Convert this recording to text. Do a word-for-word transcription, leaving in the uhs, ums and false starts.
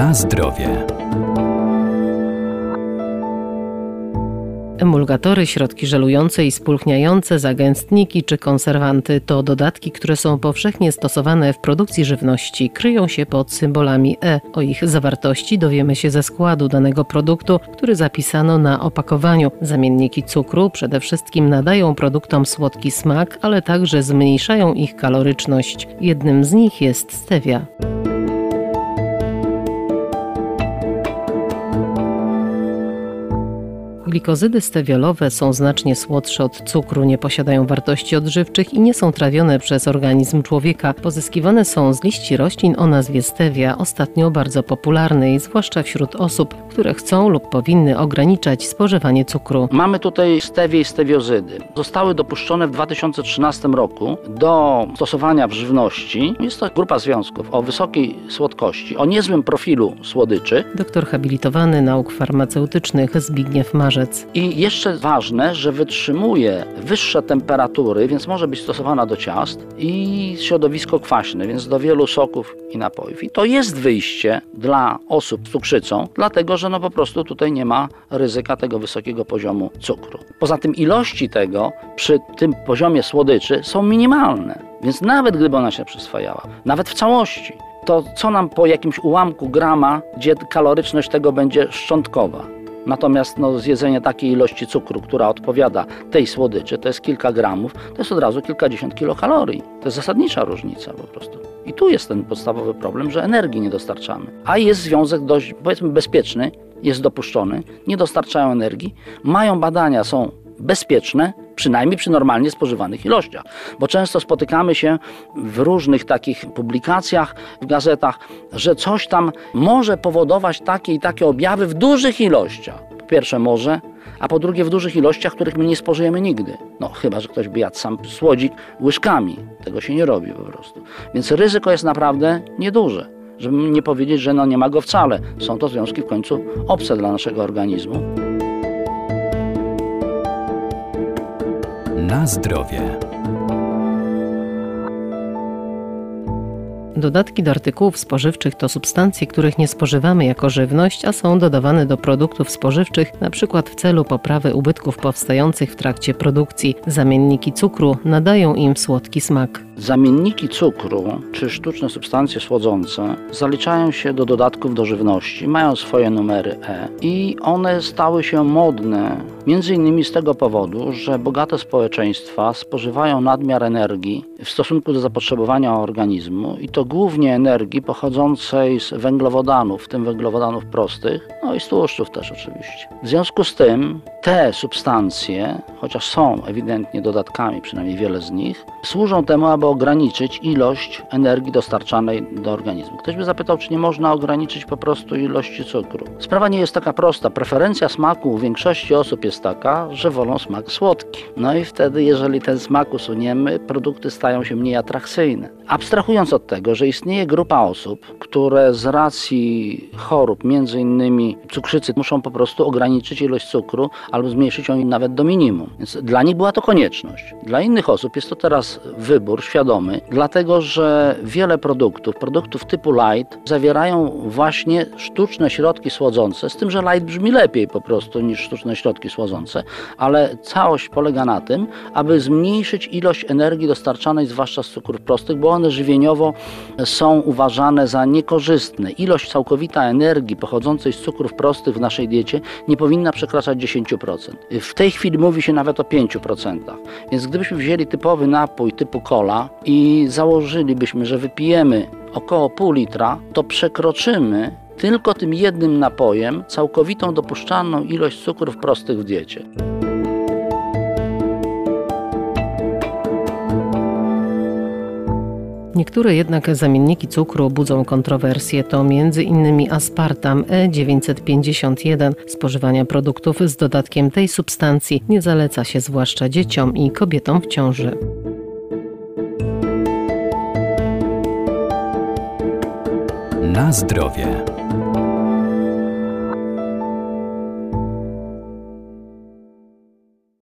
Na zdrowie. Emulgatory, środki żelujące i spulchniające, zagęstniki czy konserwanty to dodatki, które są powszechnie stosowane w produkcji żywności. Kryją się pod symbolami E. O ich zawartości dowiemy się ze składu danego produktu, który zapisano na opakowaniu. Zamienniki cukru przede wszystkim nadają produktom słodki smak, ale także zmniejszają ich kaloryczność. Jednym z nich jest stewia. Glikozydy stewiolowe są znacznie słodsze od cukru, nie posiadają wartości odżywczych i nie są trawione przez organizm człowieka. Pozyskiwane są z liści roślin o nazwie stewia, ostatnio bardzo popularnej, zwłaszcza wśród osób, które chcą lub powinny ograniczać spożywanie cukru. Mamy tutaj stewię i stewiozydy. Zostały dopuszczone w dwa tysiące trzynastym roku do stosowania w żywności. Jest to grupa związków o wysokiej słodkości, o niezłym profilu słodyczy. Doktor habilitowany nauk farmaceutycznych Zbigniew Marzy. I jeszcze ważne, że wytrzymuje wyższe temperatury, więc może być stosowana do ciast i środowisko kwaśne, więc do wielu soków i napojów. I to jest wyjście dla osób z cukrzycą, dlatego że no po prostu tutaj nie ma ryzyka tego wysokiego poziomu cukru. Poza tym ilości tego przy tym poziomie słodyczy są minimalne, więc nawet gdyby ona się przyswajała, nawet w całości, to co nam po jakimś ułamku grama, gdzie kaloryczność tego będzie szczątkowa. Natomiast no, zjedzenie takiej ilości cukru, która odpowiada tej słodyczy, to jest kilka gramów, to jest od razu kilkadziesiąt kilokalorii. To jest zasadnicza różnica po prostu. I tu jest ten podstawowy problem, że energii nie dostarczamy. A jest związek dość, powiedzmy, bezpieczny, jest dopuszczony, nie dostarczają energii, mają badania, są bezpieczne, przynajmniej przy normalnie spożywanych ilościach. Bo często spotykamy się w różnych takich publikacjach, w gazetach, że coś tam może powodować takie i takie objawy w dużych ilościach. Po pierwsze może, a po drugie w dużych ilościach, których my nie spożyjemy nigdy. No chyba, że ktoś by jadł sam słodzik łyżkami. Tego się nie robi po prostu. Więc ryzyko jest naprawdę nieduże. Żeby nie powiedzieć, że no nie ma go wcale. Są to związki w końcu obce dla naszego organizmu. Na zdrowie. Dodatki do artykułów spożywczych to substancje, których nie spożywamy jako żywność, a są dodawane do produktów spożywczych, np. w celu poprawy ubytków powstających w trakcie produkcji. Zamienniki cukru nadają im słodki smak. Zamienniki cukru czy sztuczne substancje słodzące zaliczają się do dodatków do żywności, mają swoje numery E i one stały się modne między innymi z tego powodu, że bogate społeczeństwa spożywają nadmiar energii w stosunku do zapotrzebowania organizmu i to głównie energii pochodzącej z węglowodanów, w tym węglowodanów prostych, no i z tłuszczów też oczywiście. W związku z tym te substancje, chociaż są ewidentnie dodatkami, przynajmniej wiele z nich, służą temu, aby ograniczyć ilość energii dostarczanej do organizmu. Ktoś by zapytał, czy nie można ograniczyć po prostu ilości cukru. Sprawa nie jest taka prosta. Preferencja smaku u większości osób jest taka, że wolą smak słodki. No i wtedy, jeżeli ten smak usuniemy, produkty stają się mniej atrakcyjne. Abstrahując od tego, że istnieje grupa osób, które z racji chorób, między innymi cukrzycy, muszą po prostu ograniczyć ilość cukru albo zmniejszyć ją nawet do minimum. Więc dla nich była to konieczność. Dla innych osób jest to teraz wybór świadomy, dlatego że wiele produktów, produktów typu light zawierają właśnie sztuczne środki słodzące, z tym, że light brzmi lepiej po prostu niż sztuczne środki słodzące, ale całość polega na tym, aby zmniejszyć ilość energii dostarczanej zwłaszcza z cukrów prostych, bo one żywieniowo są uważane za niekorzystne. Ilość całkowita energii pochodzącej z cukrów prostych w naszej diecie nie powinna przekraczać dziesięciu procent. W tej chwili mówi się nawet o pięciu procentach. Więc gdybyśmy wzięli typowy napój typu cola i założylibyśmy, że wypijemy około pół litra, to przekroczymy tylko tym jednym napojem całkowitą dopuszczalną ilość cukrów prostych w diecie. Niektóre jednak zamienniki cukru budzą kontrowersje, to między innymi aspartam E dziewięćset pięćdziesiąt jeden. Spożywania produktów z dodatkiem tej substancji nie zaleca się zwłaszcza dzieciom i kobietom w ciąży. Na zdrowie.